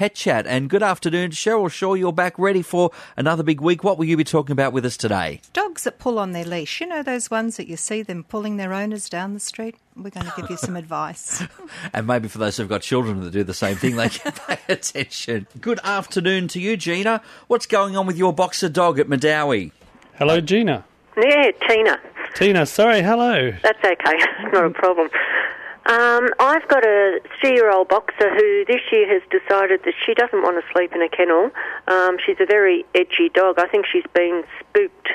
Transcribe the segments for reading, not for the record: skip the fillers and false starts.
Pet Chat. And good afternoon, Cheryl Shaw. You're back ready for another big week. What will you be talking about with us today? Dogs that pull on their leash. You know those ones that you see them pulling their owners down the street? We're going to give you some advice. And maybe for those who've got children that do the same thing, they can pay attention. Good afternoon to you, Gina. What's going on with your boxer dog at Madawi? Hello, Gina. Yeah, Tina. Tina, sorry, hello. That's okay, it's not a problem. I've got a 3-year-old boxer who this year has decided that she doesn't want to sleep in a kennel. She's a very edgy dog. I think she's been spooked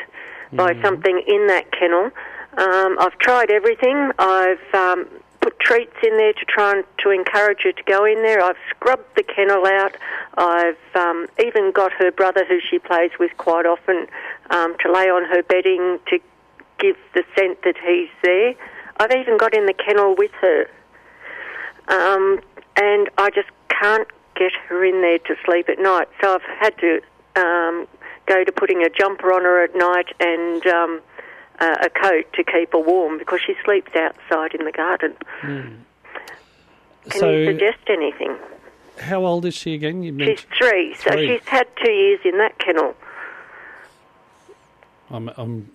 by something in that kennel. I've tried everything. I've put treats in there to try and to encourage her to go in there. I've scrubbed the kennel out. I've even got her brother, who she plays with quite often, to lay on her bedding to give the scent that he's there. I've even got in the kennel with her. And I just can't get her in there to sleep at night. So I've had to go to putting a jumper on her at night and a coat to keep her warm, because she sleeps outside in the garden. Can you suggest anything? How old is she again? She's three, so she's had 2 years in that kennel. I'm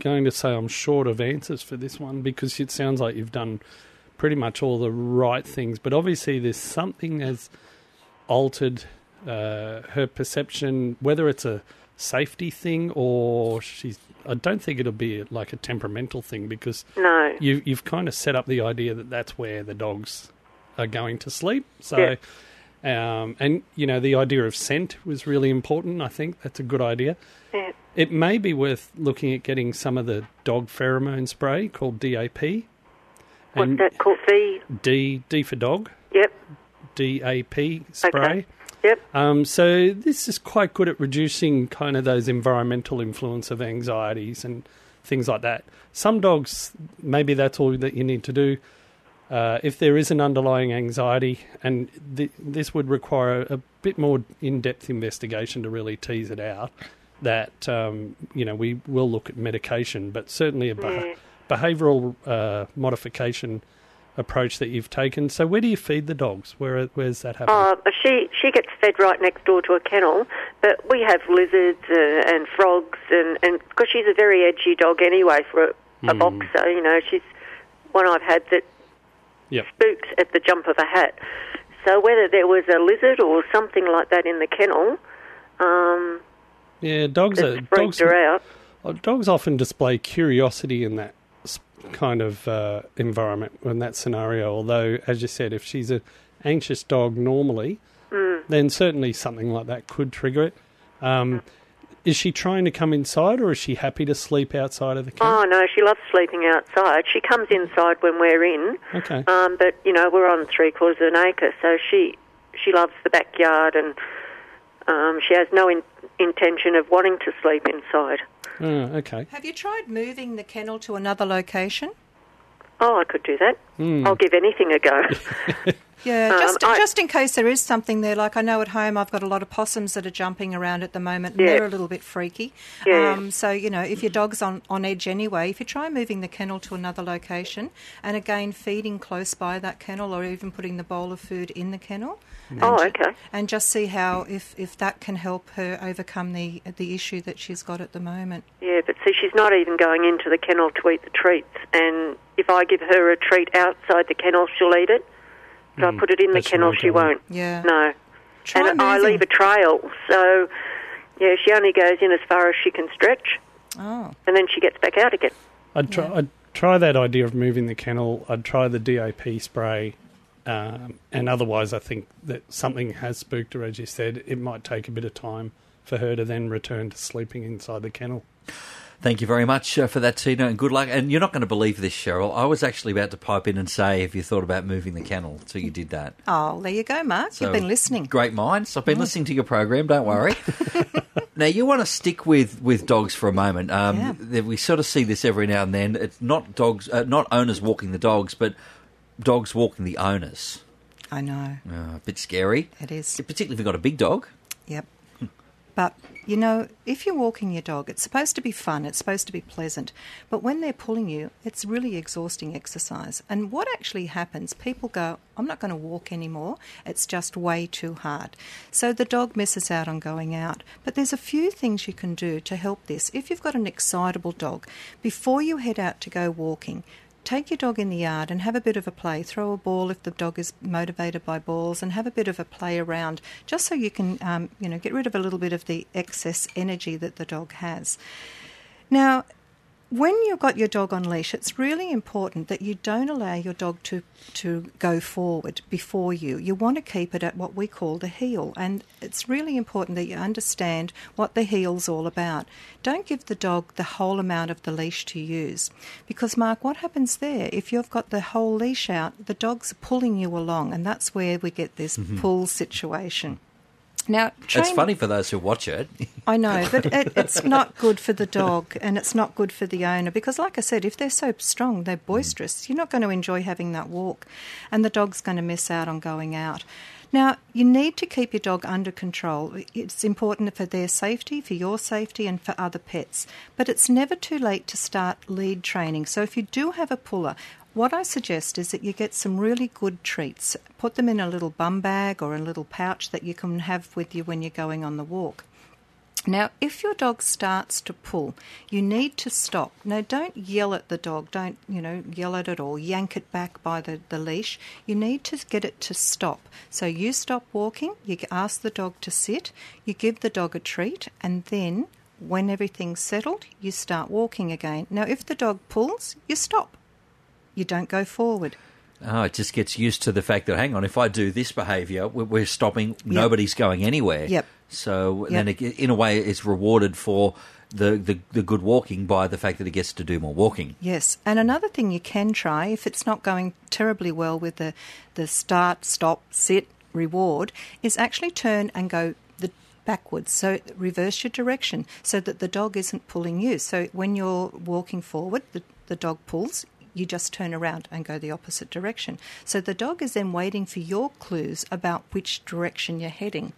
going to say I'm short of answers for this one, because it sounds like you've done pretty much all the right things, but obviously there's something that's altered her perception, whether it's a safety thing or she's... I don't think it'll be like a temperamental thing, because you've kind of set up the idea that that's where the dogs are going to sleep. So, yeah. And, you know, the idea of scent was really important. I think that's a good idea. Yeah. It may be worth looking at getting some of the dog pheromone spray called DAP. What's that called? D for dog. Yep. DAP spray. Okay. Yep. So this is quite good at reducing kind of those environmental influence of anxieties and things like that. Some dogs, maybe that's all that you need to do. If there is an underlying anxiety, and this would require a bit more in-depth investigation to really tease it out, that, you know, we will look at medication, but certainly a behavioural modification approach that you've taken. So where do you feed the dogs? Where's that happening? She gets fed right next door to a kennel, but we have lizards and frogs, and because she's a very edgy dog anyway for a boxer, you know, she's one I've had that spooks at the jump of a hat. So whether there was a lizard or something like that in the kennel, dogs her out. Dogs often display curiosity in that kind of environment, in that scenario, although, as you said, if she's an anxious dog normally, then certainly something like that could trigger it. Is she trying to come inside, or is she happy to sleep outside of the kennel? Oh, no, she loves sleeping outside. She comes inside when we're in, but, you know, we're on 3/4 of an acre, so she loves the backyard, and she has no intention of wanting to sleep inside. Oh, okay. Have you tried moving the kennel to another location? Oh, I could do that. I'll give anything a go. Just in case there is something there. Like I know at home I've got a lot of possums that are jumping around at the moment, and they're a little bit freaky. Yeah. So, you know, if your dog's on edge anyway, if you try moving the kennel to another location, and again feeding close by that kennel, or even putting the bowl of food in the kennel. And just see how, if that can help her overcome the issue that she's got at the moment. Yeah, but see, she's not even going into the kennel to eat the treats, and if I give her a treat outside the kennel, she'll eat it. If I put it in the kennel, she won't. Yeah. No. I leave a trail. So, yeah, she only goes in as far as she can stretch. Oh. And then she gets back out again. I'd try that idea of moving the kennel. I'd try the DAP spray. And otherwise, I think that something has spooked her, as you said. It might take a bit of time for her to then return to sleeping inside the kennel. Thank you very much for that, Tina, and good luck. And you're not going to believe this, Cheryl. I was actually about to pipe in and say, have you thought about moving the kennel? So you did that. Oh, there you go, Mark. So, you've been listening. Great minds. I've been listening to your program, don't worry. Now, you want to stick with dogs for a moment. We sort of see this every now and then. It's not dogs, not owners walking the dogs, but dogs walking the owners. I know. A bit scary. It is. Particularly if you've got a big dog. Yep. But, you know, if you're walking your dog, it's supposed to be fun, it's supposed to be pleasant. But when they're pulling you, it's really exhausting exercise. And what actually happens, people go, I'm not going to walk anymore, it's just way too hard. So the dog misses out on going out. But there's a few things you can do to help this. If you've got an excitable dog, before you head out to go walking, take your dog in the yard and have a bit of a play. Throw a ball if the dog is motivated by balls, and have a bit of a play around, just so you can, get rid of a little bit of the excess energy that the dog has. Now, when you've got your dog on leash, it's really important that you don't allow your dog to go forward before you. You want to keep it at what we call the heel, and it's really important that you understand what the heel's all about. Don't give the dog the whole amount of the leash to use, because, Mark, what happens there? If you've got the whole leash out, the dog's pulling you along, and that's where we get this pull situation. Now, it's funny for those who watch it. I know, but it's not good for the dog and it's not good for the owner, because, like I said, if they're so strong, they're boisterous, you're not going to enjoy having that walk, and the dog's going to miss out on going out. Now, you need to keep your dog under control. It's important for their safety, for your safety, and for other pets. But it's never too late to start lead training. So if you do have a puller, what I suggest is that you get some really good treats. Put them in a little bum bag or a little pouch that you can have with you when you're going on the walk. Now, if your dog starts to pull, you need to stop. Now, don't yell at the dog. Don't, yell at it or yank it back by the leash. You need to get it to stop. So you stop walking, you ask the dog to sit, you give the dog a treat, and then when everything's settled, you start walking again. Now, if the dog pulls, you stop. You don't go forward. Oh, it just gets used to the fact that, hang on, if I do this behaviour, we're stopping, nobody's going anywhere. Yep. So then, in a way, it's rewarded for the good walking by the fact that it gets to do more walking. Yes, and another thing you can try, if it's not going terribly well with the start, stop, sit, reward, is actually turn and go backwards. So reverse your direction so that the dog isn't pulling you. So when you're walking forward, the dog pulls, you just turn around and go the opposite direction. So the dog is then waiting for your clues about which direction you're heading.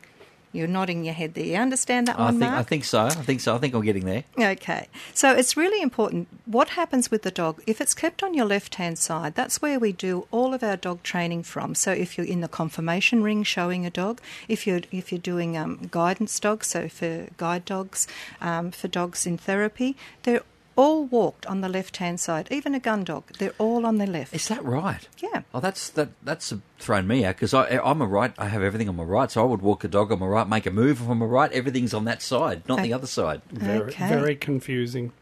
You're nodding your head there. You understand that one, Mark? I think so. I think I'm getting there. Okay. So it's really important. What happens with the dog, if it's kept on your left-hand side, that's where we do all of our dog training from. So if you're in the confirmation ring showing a dog, if you're doing guidance dogs, so for guide dogs, for dogs in therapy, they're all walked on the left-hand side. Even a gun dog, they're all on the left. Is that right? Yeah. Oh, that's thrown me out, because I'm a right. I have everything on my right, so I would walk a dog on my right, make a move on my right. Everything's on that side, not the other side. Very, very confusing.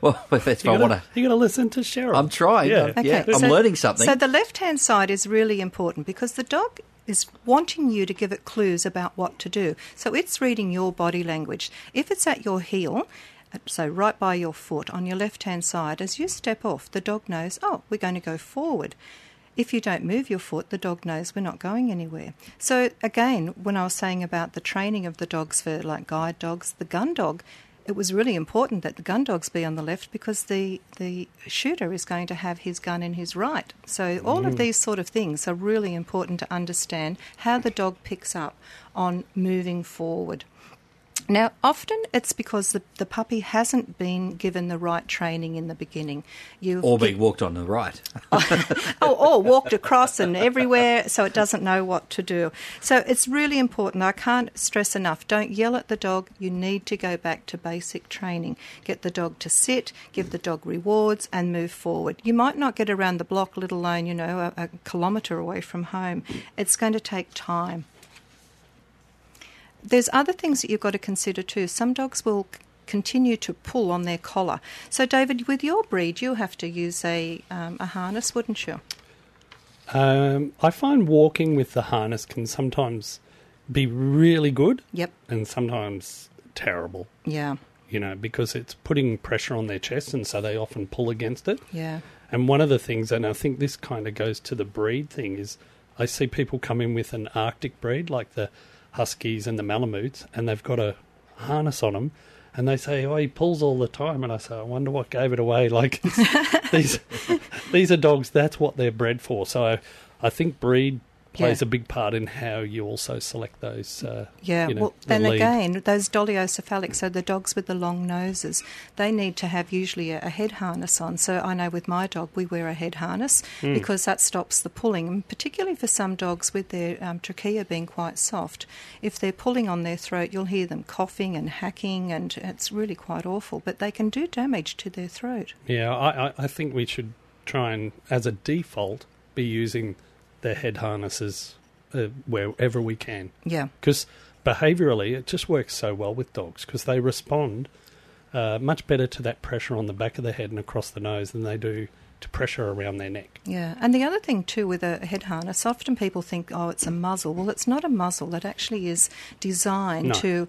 Well, that's what I want to. You got to listen to Cheryl. I'm trying. Yeah, I'm learning something. So the left-hand side is really important, because the dog is wanting you to give it clues about what to do. So it's reading your body language. If it's at your heel, so right by your foot on your left-hand side, as you step off, the dog knows, oh, we're going to go forward. If you don't move your foot, the dog knows we're not going anywhere. So again, when I was saying about the training of the dogs for like guide dogs, the gun dog, it was really important that the gun dogs be on the left, because the shooter is going to have his gun in his right. So all of these sort of things are really important to understand how the dog picks up on moving forward. Now, often it's because the puppy hasn't been given the right training in the beginning. Being walked on the right. Or walked across and everywhere, so it doesn't know what to do. So it's really important. I can't stress enough, don't yell at the dog. You need to go back to basic training. Get the dog to sit, give the dog rewards, and move forward. You might not get around the block, let alone, a kilometre away from home. It's going to take time. There's other things that you've got to consider too. Some dogs will continue to pull on their collar. So, David, with your breed, you have to use a harness, wouldn't you? I find walking with the harness can sometimes be really good. Yep. And sometimes terrible. Yeah. Because it's putting pressure on their chest, and so they often pull against it. Yeah. And one of the things, and I think this kind of goes to the breed thing, is I see people come in with an Arctic breed like the Huskies and the Malamutes, and they've got a harness on them, and they say, oh, he pulls all the time, and I say, I wonder what gave it away. Like, these are dogs, that's what they're bred for. So I think breed plays a big part in how you also select those. Again, those doliocephalic, so the dogs with the long noses, they need to have usually a head harness on. So I know with my dog we wear a head harness because that stops the pulling, and particularly for some dogs with their trachea being quite soft. If they're pulling on their throat, you'll hear them coughing and hacking, and it's really quite awful. But they can do damage to their throat. Yeah, I think we should try and, as a default, be using their head harnesses wherever we can. Yeah. Because behaviourally, it just works so well with dogs because they respond much better to that pressure on the back of the head and across the nose than they do to pressure around their neck. Yeah, and the other thing too with a head harness, often people think, oh, it's a muzzle. Well, it's not a muzzle. It actually is designed to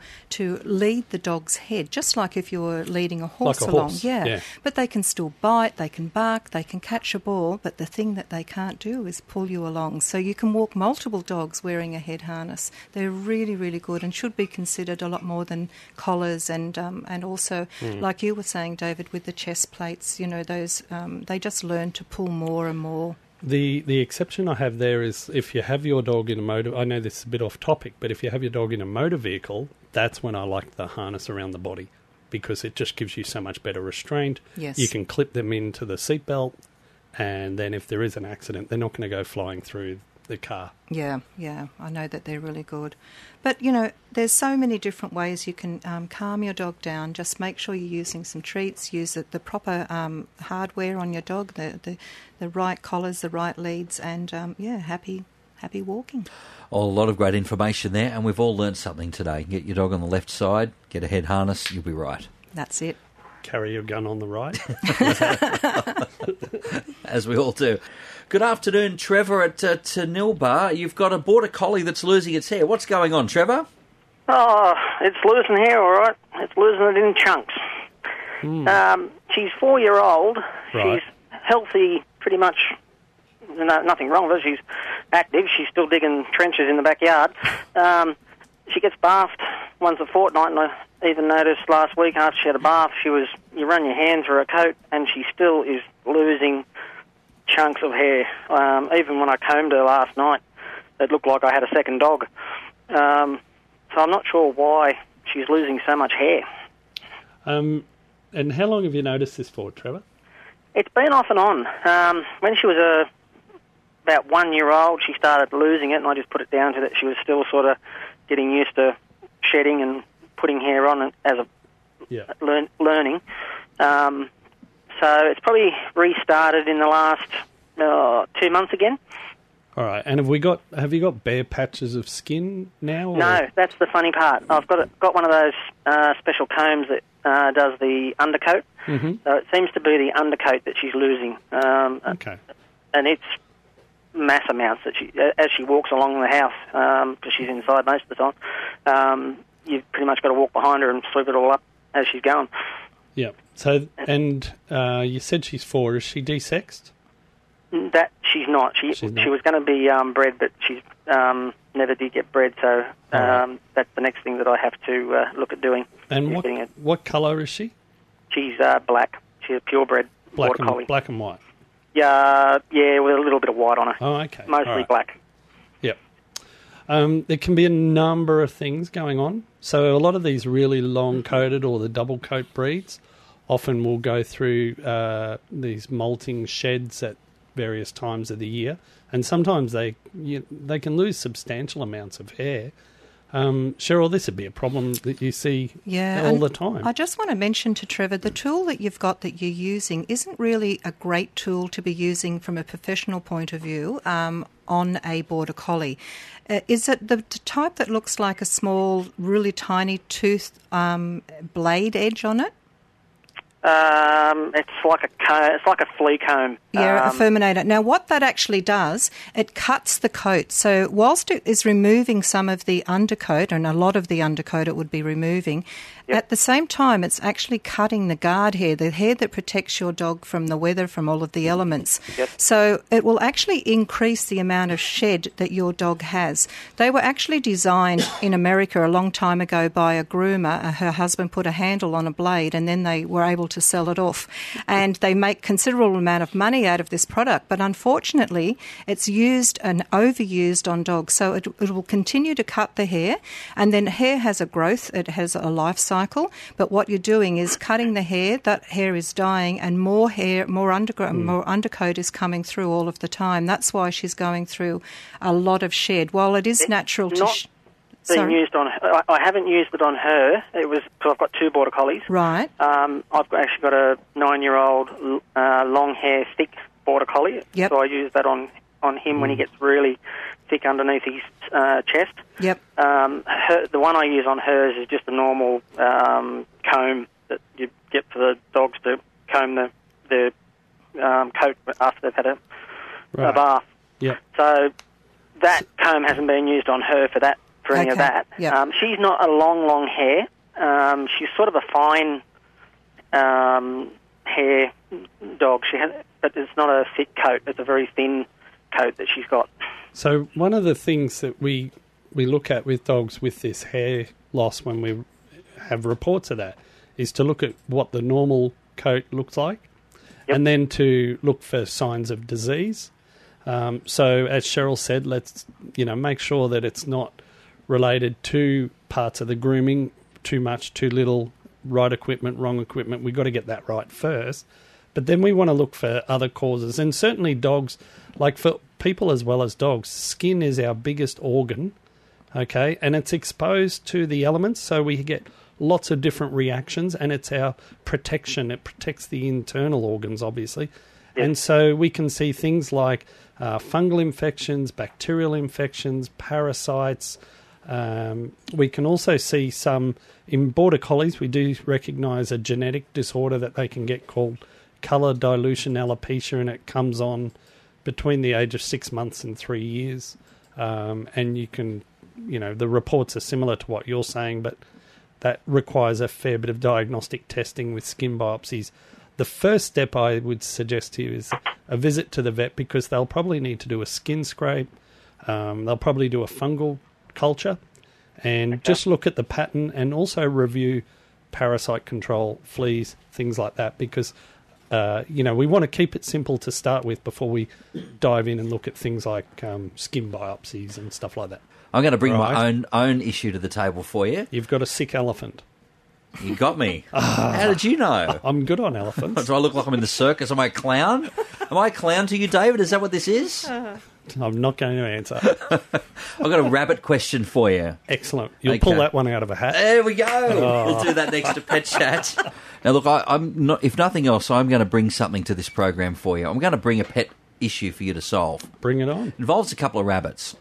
lead the dog's head, just like if you're leading a horse along. Yeah, but they can still bite, they can bark, they can catch a ball, but the thing that they can't do is pull you along. So you can walk multiple dogs wearing a head harness. They're really, really good and should be considered a lot more than collars and also, like you were saying, David, with the chest plates, you know, those they just learn to pull more and more. The exception I have there is if you have your dog in a motor, I know this is a bit off topic, but if you have your dog in a motor vehicle, that's when I like the harness around the body because it just gives you so much better restraint. Yes. You can clip them into the seatbelt, and then if there is an accident, they're not going to go flying through the car. Yeah, I know that they're really good. But, you know, there's so many different ways you can calm your dog down. Just make sure you're using some treats, use the proper hardware on your dog, the right collars, the right leads, and, happy walking. Oh, a lot of great information there, and we've all learned something today. Get your dog on the left side, get a head harness, you'll be right. That's it. Carry your gun on the right. As we all do. Good afternoon, Trevor at Tanilba. You've got a border collie that's losing its hair. What's going on, Trevor? Oh, it's losing hair, all right. It's losing it in chunks. She's 4-year-old. Right. She's healthy, pretty much. No, nothing wrong with her. She's active. She's still digging trenches in the backyard. She gets bathed once a fortnight, and I even noticed last week after she had a bath, you run your hand through her coat, and she still is losing chunks of hair. Even when I combed her last night, it looked like I had a second dog. So I'm not sure why she's losing so much hair. And how long have you noticed this for, Trevor? It's been off and on. When she was about 1-year-old, she started losing it, and I just put it down to that she was still sort of getting used to shedding and putting hair on as a learning. So it's probably restarted in the last 2 months again. All right. And have you got bare patches of skin now? Or? No, that's the funny part. I've got one of those special combs that does the undercoat. Mm-hmm. So it seems to be the undercoat that she's losing. Okay. And it's mass amounts that as she walks along the house, because she's inside most of the time. You've pretty much got to walk behind her and sweep it all up as she's going. Yeah. So, and you said she's 4. Is she desexed? That she's not. She was going to be bred, but she never did get bred. So that's the next thing that I have to look at doing. And what colour is she? She's black. She's a purebred border collie. Black and white. Yeah, with a little bit of white on her. Oh, okay. Mostly black. Yep. There can be a number of things going on. So a lot of these really long-coated or the double-coat breeds often will go through these molting sheds at various times of the year, and sometimes they can lose substantial amounts of hair. Cheryl, this would be a problem that you see all the time. I just want to mention to Trevor, the tool that you've got that you're using isn't really a great tool to be using from a professional point of view on a border collie. Is it the type that looks like a small, really tiny tooth blade edge on it? It's like a flea comb. Yeah, a furminator. Now, what that actually does, it cuts the coat. So whilst it is removing some of the undercoat, and a lot of the undercoat it would be removing, at the same time it's actually cutting the guard hair, the hair that protects your dog from the weather, from all of the elements. Yep. So it will actually increase the amount of shed that your dog has. They were actually designed in America a long time ago by a groomer. Her husband put a handle on a blade, and then they were able to sell it off. And they make considerable amount of money out of this product, but unfortunately it's used and overused on dogs. So it will continue to cut the hair, and then hair has a growth, it has a life cycle, but what you're doing is cutting the hair, that hair is dying, and more hair, more undercoat is coming through all of the time. That's why she's going through a lot of shed. While it is natural to... used on her. I haven't used it on her. It was because I've got two border collies. Right. I've actually got a 9-year-old long hair thick border collie. Yep. So I use that on him when he gets really thick underneath his chest. Yep. The one I use on hers is just a normal comb that you get for the dogs to comb their coat after they've had a bath. Yep. So that comb hasn't been used on her for that. Okay. Of that. Yep. She's not a long hair. She's sort of a fine hair dog. She has, but it's not a thick coat. It's a very thin coat that she's got. So one of the things that we look at with dogs with this hair loss when we have reports of that is to look at what the normal coat looks like, yep, and then to look for signs of disease. So as Cheryl said, let's make sure that it's not related to parts of the grooming, too much, too little, right equipment, wrong equipment. We've got to get that right first. But then we want to look for other causes. And certainly dogs, like for people as well as dogs, skin is our biggest organ, okay? And it's exposed to the elements, so we get lots of different reactions, and it's our protection. It protects the internal organs, obviously. Yeah. And so we can see things like fungal infections, bacterial infections, parasites. We can also see some in border collies. We do recognise a genetic disorder that they can get called colour dilution alopecia, and it comes on between the age of 6 months and 3 years. And you can, the reports are similar to what you're saying, but that requires a fair bit of diagnostic testing with skin biopsies. The first step I would suggest to you is a visit to the vet, because they'll probably need to do a skin scrape. They'll probably do a fungal culture, and just look at the pattern, and also review parasite control, fleas, things like that, because we want to keep it simple to start with before we dive in and look at things like skin biopsies and stuff like that. I'm going to bring my own issue to the table for you. You've got a sick elephant. You got me. How did you know? I'm good on elephants. Do I look like I'm in the circus? Am I a clown? Am I a clown to you, David? Is that what this is? I'm not going to answer. I've got a rabbit question for you. Excellent. You'll pull that one out of a hat. There we go. We'll do that next to Pet Chat. Now, look, I'm not, if nothing else, I'm going to bring something to this program for you. I'm going to bring a pet issue for you to solve. Bring it on. It involves a couple of rabbits.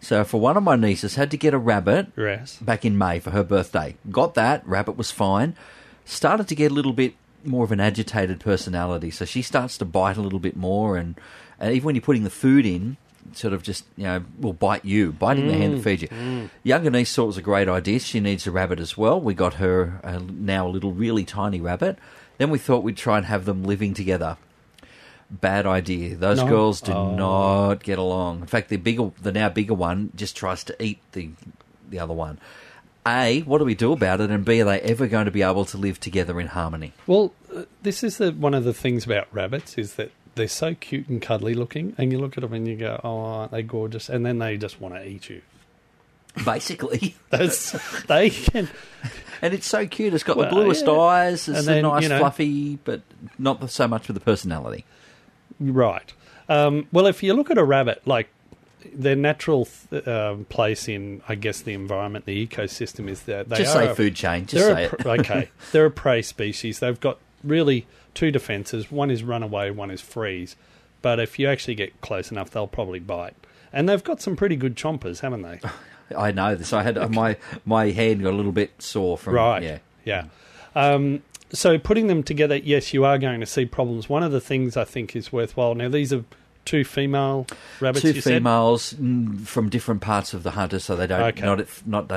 So for one of my nieces, had to get a rabbit back in May for her birthday. Got that. Rabbit was fine. Started to get a little bit more of an agitated personality. So she starts to bite a little bit more. And even when you're putting the food in, sort of just, will bite you, biting the hand that feeds you. Younger niece thought it was a great idea. She needs a rabbit as well. We got her now a little really tiny rabbit. Then we thought we'd try and have them living together. Bad idea. Those girls do not get along. In fact, the now bigger one just tries to eat the other one. A, what do we do about it? And B, are they ever going to be able to live together in harmony? Well, this is one of the things about rabbits is that they're so cute and cuddly looking, and you look at them and you go, oh, aren't they gorgeous? And then they just want to eat you. Basically. They can... And it's so cute. It's got the bluest eyes. It's nice, fluffy, but not so much with the personality. Right. Well, if you look at a rabbit, like their natural place in, I guess, the environment, the ecosystem is that they just are... Just say food chain. Just say it. Okay. They're a prey species. They've got really two defences. One is run away, one is freeze. But if you actually get close enough, they'll probably bite. And they've got some pretty good chompers, haven't they? I know this. I had my hand got a little bit sore from... Right. Yeah. So putting them together, yes, you are going to see problems. One of the things I think is worthwhile... Now, these are two female rabbits, you said? Two females from different parts of the hunter, so they don't they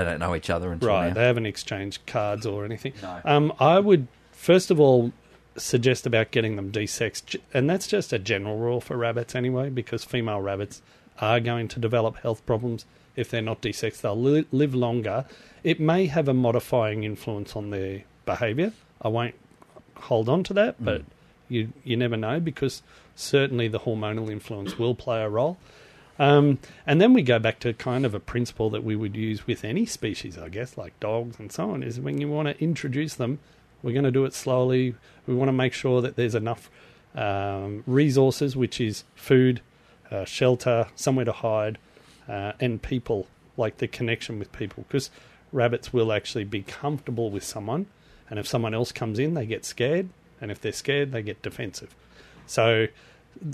don't know each other until now. They haven't exchanged cards or anything. No. I would, first of all, suggest about getting them desexed. And that's just a general rule for rabbits anyway, because female rabbits are going to develop health problems. If they're not desexed, they'll live longer. It may have a modifying influence on their behaviour. I won't hold on to that, but you never know, because certainly the hormonal influence will play a role. And then we go back to kind of a principle that we would use with any species, I guess, like dogs and so on, is when you want to introduce them, we're going to do it slowly. We want to make sure that there's enough resources, which is food, shelter, somewhere to hide, and people, like the connection with people, because rabbits will actually be comfortable with someone, and if someone else comes in, they get scared, and if they're scared, they get defensive. So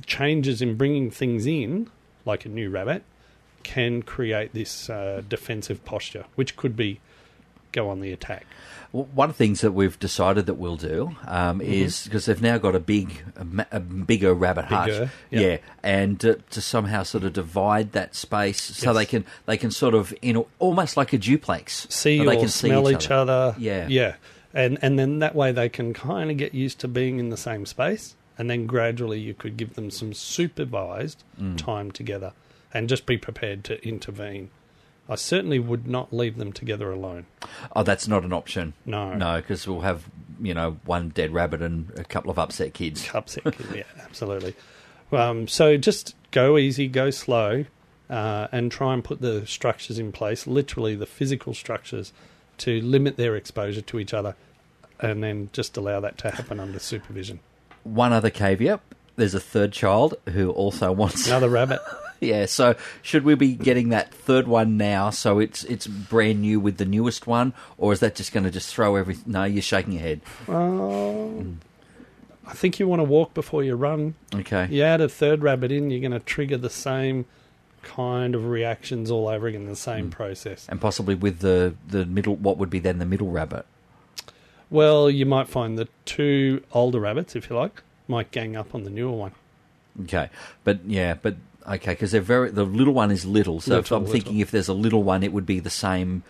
changes in bringing things in, like a new rabbit, can create this defensive posture, which could be go on the attack. Well, one of the things that we've decided that we'll do is, because they've now got a bigger rabbit hutch, and to somehow sort of divide that space so they can sort of, almost like a duplex, they can smell each other. Yeah. And then that way they can kind of get used to being in the same space, and then gradually you could give them some supervised time together, and just be prepared to intervene. I certainly would not leave them together alone. Oh, that's not an option. No, because we'll have, one dead rabbit and a couple of upset kids. Yeah, absolutely. So just go easy, go slow, and try and put the structures in place, literally the physical structures, to limit their exposure to each other, and then just allow that to happen under supervision. One other caveat, there's a third child who also wants... another rabbit. Yeah, so should we be getting that third one now, so it's brand new with the newest one, or is that just going to just throw everything? No, you're shaking your head. I think you want to walk before you run. Okay. You add a third rabbit in, you're going to trigger the same kind of reactions all over again, the same process. And possibly with the middle, what would be then the middle rabbit? Well, you might find the two older rabbits, if you like, might gang up on the newer one. Okay, Okay, because the little one is little, so thinking if there's a little one, it would be the same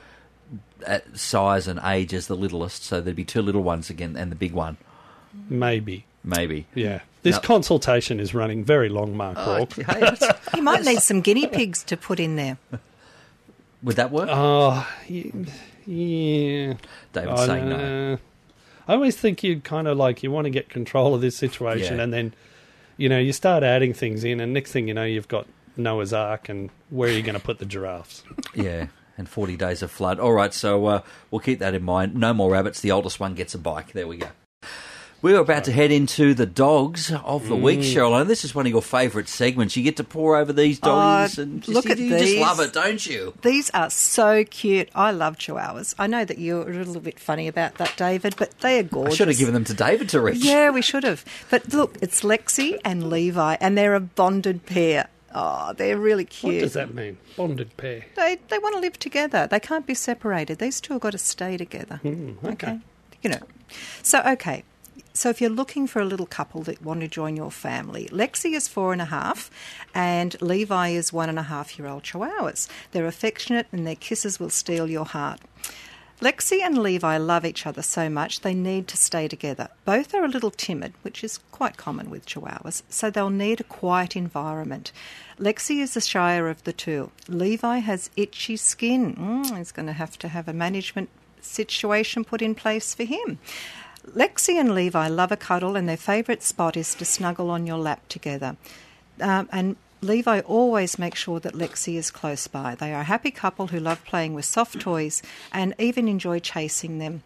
size and age as the littlest, so there'd be two little ones again and the big one. Maybe. Yeah. This consultation is running very long, Mark Rourke. You might need some guinea pigs to put in there. Would that work? Oh, yeah. David's saying no. I always think you'd kind of you want to get control of this situation and then... you start adding things in, and next thing you know, you've got Noah's Ark, and where are you going to put the giraffes? Yeah, and 40 days of flood. All right, so we'll keep that in mind. No more rabbits. The oldest one gets a bike. There we go. We're about to head into the dogs of the week, Cheryl, and this is one of your favourite segments. You get to pore over these doggies, and you just love it, don't you? These are so cute. I love chihuahuas. I know that you're a little bit funny about that, David, but they are gorgeous. I should have given them to David to reach. Yeah, we should have. But look, it's Lexi and Levi, and they're a bonded pair. Oh, they're really cute. What does that mean, bonded pair? They want to live together. They can't be separated. These two have got to stay together. Okay. So if you're looking for a little couple that want to join your family, Lexi is 4.5 and Levi is 1.5-year-old chihuahuas. They're affectionate and their kisses will steal your heart. Lexi and Levi love each other so much they need to stay together. Both are a little timid, which is quite common with chihuahuas, so they'll need a quiet environment. Lexi is the shyer of the two. Levi has itchy skin. He's going to have a management situation put in place for him. Lexi and Levi love a cuddle, and their favourite spot is to snuggle on your lap together. And Levi always makes sure that Lexi is close by. They are a happy couple who love playing with soft toys and even enjoy chasing them.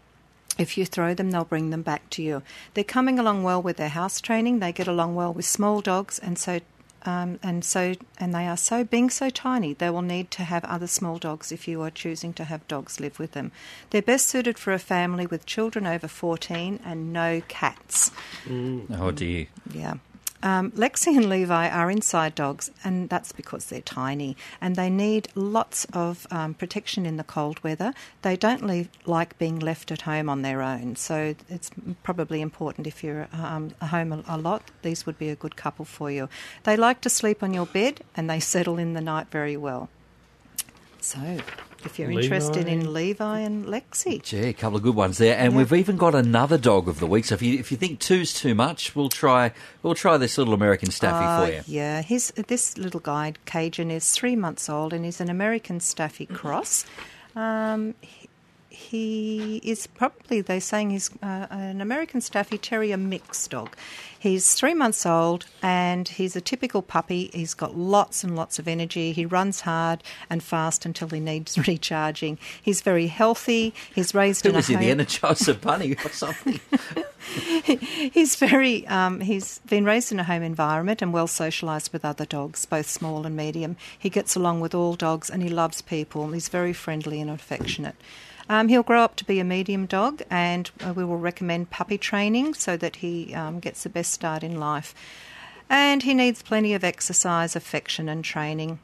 If you throw them, they'll bring them back to you. They're coming along well with their house training. They get along well with small dogs, and they are being so tiny, they will need to have other small dogs if you are choosing to have dogs live with them. They're best suited for a family with children over 14 and no cats. Oh dear. Yeah. Lexi and Levi are inside dogs, and that's because they're tiny and they need lots of protection in the cold weather. They don't like being left at home on their own, so it's probably important if you're home a lot, these would be a good couple for you. They like to sleep on your bed and they settle in the night very well. So... if you're interested in Levi and Lexi. Gee, a couple of good ones there. And we've even got another dog of the week. So if you think two's too much, we'll try this little American Staffy for you. Yeah, this little guy, Cajun, is 3 months old and he's an American Staffy cross. he is probably, they're saying he's an American Staffy Terrier mix dog. He's 3 months old and he's a typical puppy. He's got lots and lots of energy. He runs hard and fast until he needs recharging. He's very healthy. He's raised in a home. Who was he, the Energizer Bunny or something? He's been raised in a home environment and well socialised with other dogs, both small and medium. He gets along with all dogs and he loves people. And he's very friendly and affectionate. He'll grow up to be a medium dog, and we will recommend puppy training so that he gets the best start in life. And he needs plenty of exercise, affection and training.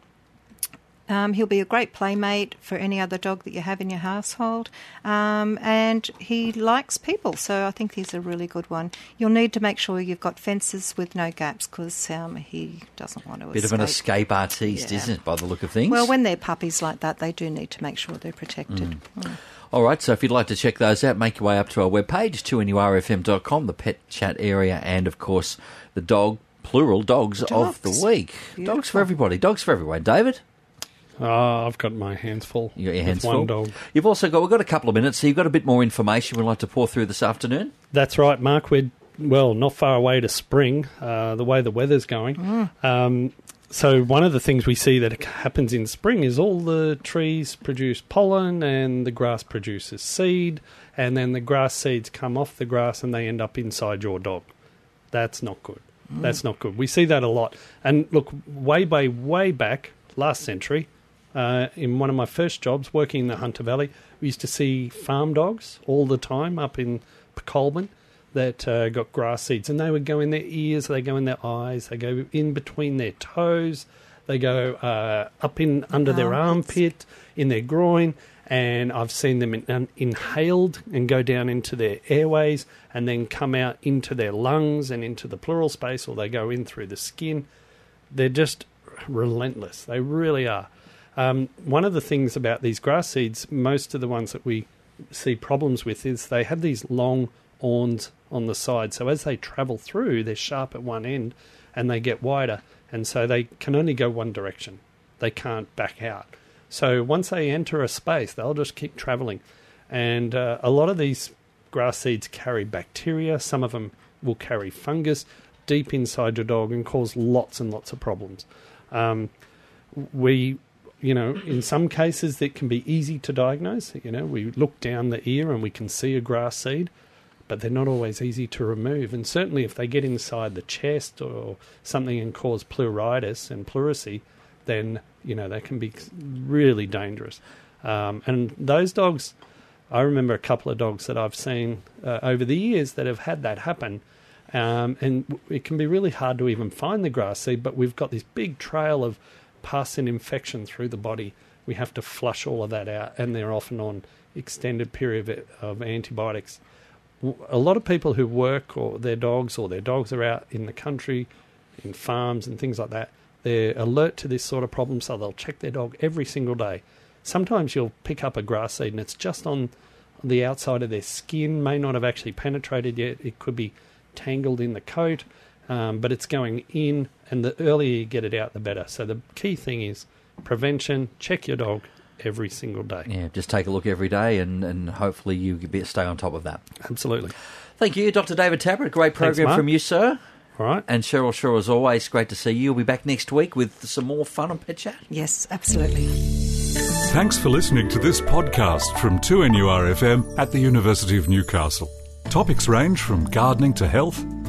He'll be a great playmate for any other dog that you have in your household. And he likes people, so I think he's a really good one. You'll need to make sure you've got fences with no gaps because he doesn't want to escape. Bit of an escape artiste, isn't it, by the look of things? Well, when they're puppies like that, they do need to make sure they're protected. Mm. All right, so if you'd like to check those out, make your way up to our webpage, 2NURFM.com, the pet chat area, and, of course, the dog, plural, dogs of the week. Beautiful. Dogs for everybody. Dogs for everyone. David? I've got my hands full. You got your hands full. One dog. You've also got, we've got a couple of minutes, so you've got a bit more information we'd like to pour through this afternoon. That's right, Mark. We're, well, not far away to spring, the way the weather's going. Mm. So one of the things we see that happens in spring is all the trees produce pollen and the grass produces seed, and then the grass seeds come off the grass and they end up inside your dog. That's not good. Mm. That's not good. We see that a lot. And look, way back, last century, in one of my first jobs working in the Hunter Valley, we used to see farm dogs all the time up in Colburn that got grass seeds, and they would go in their ears, they go in their eyes, they go in between their toes, they go up in under their armpit, in their groin, and I've seen them inhaled and go down into their airways and then come out into their lungs and into the pleural space, or they go in through the skin. They're just relentless. They really are. One of the things about these grass seeds, most of the ones that we see problems with, is they have these long awns on the side. So as they travel through, they're sharp at one end and they get wider. And so they can only go one direction. They can't back out. So once they enter a space, they'll just keep traveling. And a lot of these grass seeds carry bacteria. Some of them will carry fungus deep inside your dog and cause lots and lots of problems. You know, in some cases that can be easy to diagnose. You know, we look down the ear and we can see a grass seed, but they're not always easy to remove. And certainly if they get inside the chest or something and cause pleuritis and pleurisy, then, you know, they can be really dangerous. And those dogs, I remember a couple of dogs that I've seen over the years that have had that happen. And it can be really hard to even find the grass seed, but we've got this big trail of pus and infection through the body. We have to flush all of that out, and they're often on extended period of antibiotics. A lot of people who work or their dogs are out in the country, in farms and things like that, they're alert to this sort of problem, so they'll check their dog every single day. Sometimes you'll pick up a grass seed and it's just on the outside of their skin, may not have actually penetrated yet. It could be tangled in the coat. But it's going in, and the earlier you get it out, the better. So the key thing is prevention. Check your dog every single day. Yeah, just take a look every day, and hopefully you stay on top of that. Absolutely. Thank you, Dr. David Tabrett. Great program from you, sir. All right. And Cheryl Shaw, as always, great to see you. We'll be back next week with some more fun on Pet Chat. Yes, absolutely. Thanks for listening to this podcast from 2NURFM at the University of Newcastle. Topics range from gardening to health,